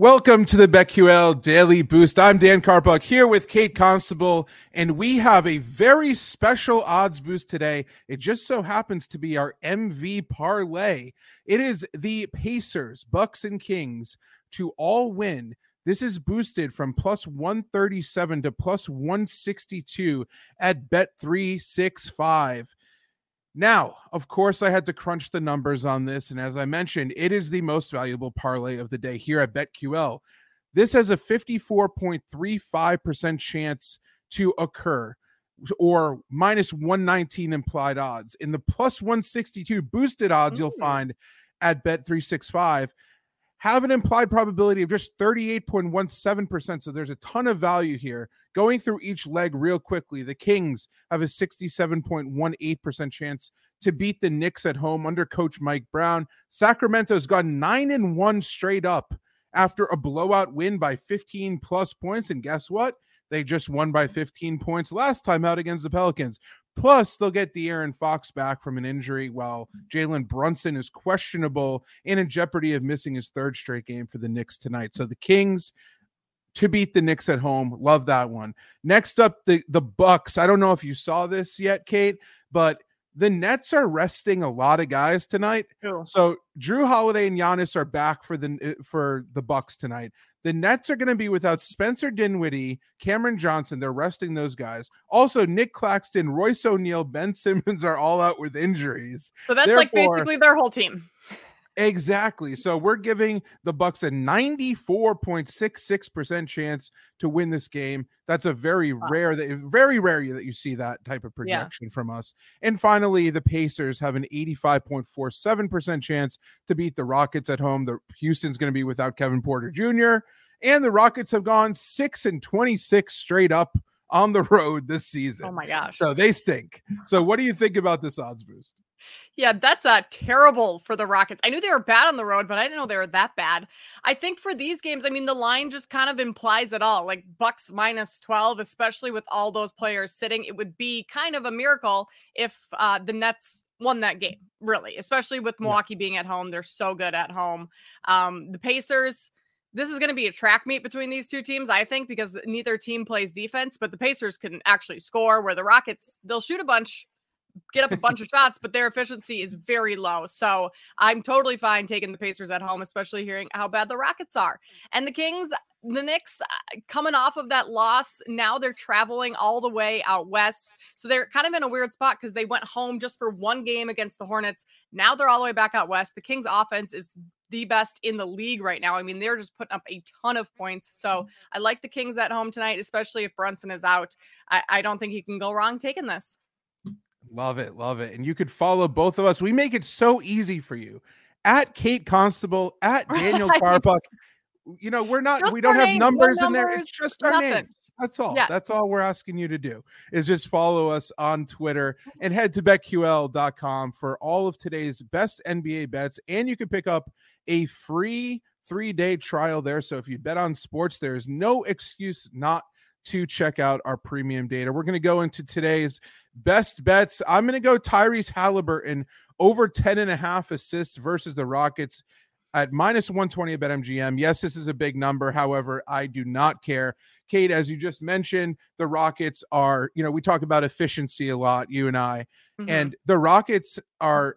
Welcome to the BetQL Daily Boost. I'm Dan Karpuck here with Kate Constable, and we have a very special odds boost today. It just so happens to be our MV parlay. It is the Pacers, Bucks, and Kings to all win. This is boosted from plus 137 to plus 162 at Bet365. Now, of course, I had to crunch the numbers on this, and as I mentioned, it is the most valuable parlay of the day here at BetQL. This has a 54.35% chance to occur, or minus 119 implied odds. In the plus 162 boosted odds you'll find at Bet365, have an implied probability of just 38.17%, so there's a ton of value here. Going through each leg real quickly, the Kings have a 67.18% chance to beat the Knicks at home under coach Mike Brown. Sacramento's gone 9-1 straight up after a blowout win by 15-plus points, and guess what? They just won by 15 points last time out against the Pelicans. Plus, they'll get De'Aaron Fox back from an injury while Jalen Brunson is questionable and in jeopardy of missing his third straight game for the Knicks tonight. So the Kings to beat the Knicks at home. Love that one. Next up, the Bucks. I don't know if you saw this yet, Kate, but the Nets are resting a lot of guys tonight. Yeah. So Drew Holiday and Giannis are back for the Bucks tonight. The Nets are going to be without Spencer Dinwiddie, Cameron Johnson. They're resting those guys. Also, Nick Claxton, Royce O'Neal, Ben Simmons are all out with injuries. So that's therefore, like basically their whole team. Exactly. So we're giving the Bucks a 94.66% chance to win this game. That's a very rare that you see that type of projection from us. And finally, the Pacers have an 85.47% chance to beat the Rockets at home. The Houston's going to be without Kevin Porter Jr. And the Rockets have gone 6-26 straight up on the road this season. Oh my gosh. So they stink. So what do you think about this odds boost? Yeah, that's terrible for the Rockets. I knew they were bad on the road, but I didn't know they were that bad. I think for these games, I mean, the line just kind of implies it all. Like Bucks minus 12, especially with all those players sitting, it would be kind of a miracle if the Nets won that game, really, especially with Milwaukee being at home. They're so good at home. The Pacers, this is going to be a track meet between these two teams, I think, because neither team plays defense, but the Pacers can actually score, where the Rockets, they'll shoot a bunch, get up a bunch of shots, but their efficiency is very low. So I'm totally fine taking the Pacers at home, especially hearing how bad the Rockets are. And the Kings, the Knicks, coming off of that loss, now they're traveling all the way out west. So they're kind of in a weird spot because they went home just for one game against the Hornets. Now they're all the way back out west. The Kings offense is the best in the league right now. I mean, they're just putting up a ton of points. So I like the Kings at home tonight, especially if Brunson is out. I don't think he can go wrong taking this. Love it. Love it. And you could follow both of us. We make it so easy for you at Kate Constable, at Daniel Karpuck. You know, we're not, just we don't have name, numbers in there. It's just our names. That's all. Yeah. That's all we're asking you to do is just follow us on Twitter and head to BetQL.com for all of today's best NBA bets. And you can pick up a free 3-day trial there. So if you bet on sports, there's no excuse not to check out our premium data. We're going to go into today's best bets. I'm going to go Tyrese Halliburton over 10.5 assists versus the Rockets at minus 120 at BetMGM. Yes, this is a big number. However, I do not care. Kate, as you just mentioned, the Rockets are, you know, we talk about efficiency a lot, you and I, and the Rockets are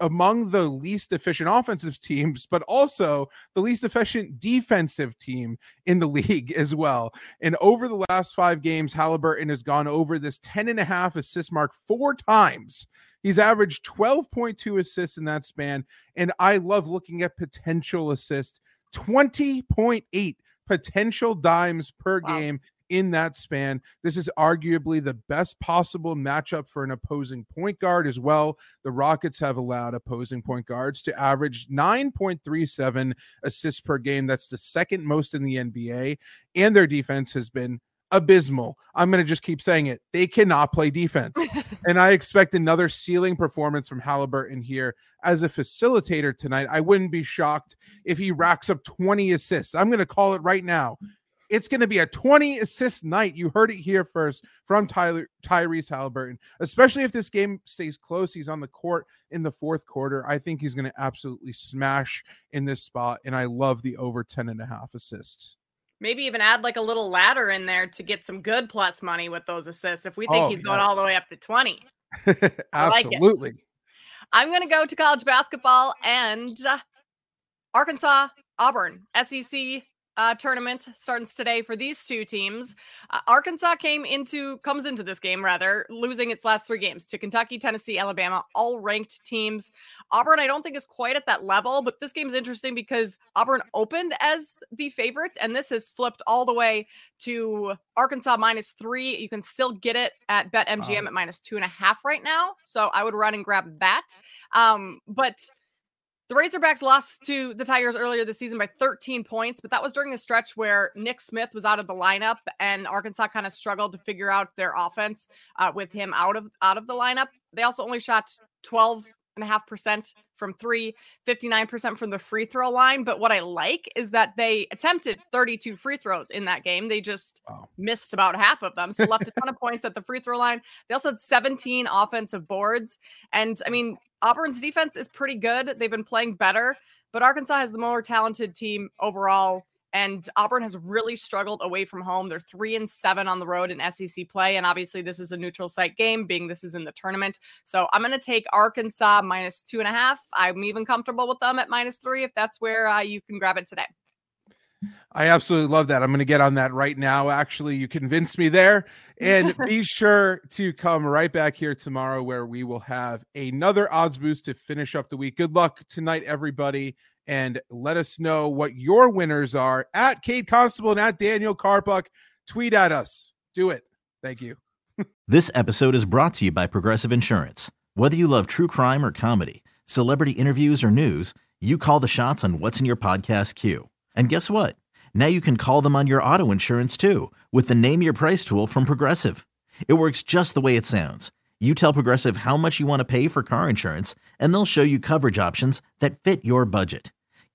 among the least efficient offensive teams, but also the least efficient defensive team in the league as well. And over the last 5 games, Halliburton has gone over this 10.5 assist mark 4 times. He's averaged 12.2 assists in that span. And I love looking at potential assists, 20.8 potential dimes per game in that span. This is arguably the best possible matchup for an opposing point guard as well. The Rockets have allowed opposing point guards to average 9.37 assists per game. That's the second most in the NBA, and their defense has been abysmal. I'm going to just keep saying it. They cannot play defense. And I expect another ceiling performance from Halliburton here as a facilitator tonight. I wouldn't be shocked if he racks up 20 assists. I'm going to call it right now. It's going to be a 20 assist night. You heard it here first from Tyrese Halliburton, especially if this game stays close. He's on the court in the fourth quarter. I think he's going to absolutely smash in this spot. And I love the over 10.5 assists. Maybe even add like a little ladder in there to get some good plus money with those assists if we think he's going all the way up to 20. Absolutely. Like I'm going to go to college basketball and Arkansas, Auburn, SEC tournament starts today for these two teams. Arkansas comes into this game rather losing its last three games to Kentucky, Tennessee, Alabama, all ranked teams. Auburn, I don't think is quite at that level, but this game's interesting because Auburn opened as the favorite, and this has flipped all the way to Arkansas -3. You can still get it at BetMGM at -2.5 right now. So I would run and grab that. But the Razorbacks lost to the Tigers earlier this season by 13 points, but that was during the stretch where Nick Smith was out of the lineup and Arkansas kind of struggled to figure out their offense with him out of the lineup. They also only shot 12.5% from three, 59% from the free throw line. But what I like is that they attempted 32 free throws in that game. They just missed about half of them. So left a ton of points at the free throw line. They also had 17 offensive boards. And I mean, Auburn's defense is pretty good. They've been playing better, but Arkansas has the more talented team overall, and Auburn has really struggled away from home. They're 3-7 on the road in SEC play, and obviously this is a neutral site game, being this is in the tournament. So I'm going to take Arkansas -2.5. I'm even comfortable with them at -3 if that's where you can grab it today. I absolutely love that. I'm going to get on that right now. Actually, you convinced me there. And be sure to come right back here tomorrow where we will have another odds boost to finish up the week. Good luck tonight, everybody. And let us know what your winners are at Kate Constable and at Daniel Carpuck. Tweet at us. Do it. Thank you. This episode is brought to you by Progressive Insurance. Whether you love true crime or comedy, celebrity interviews or news, you call the shots on what's in your podcast queue. And guess what? Now you can call them on your auto insurance too with the Name Your Price tool from Progressive. It works just the way it sounds. You tell Progressive how much you want to pay for car insurance, and they'll show you coverage options that fit your budget.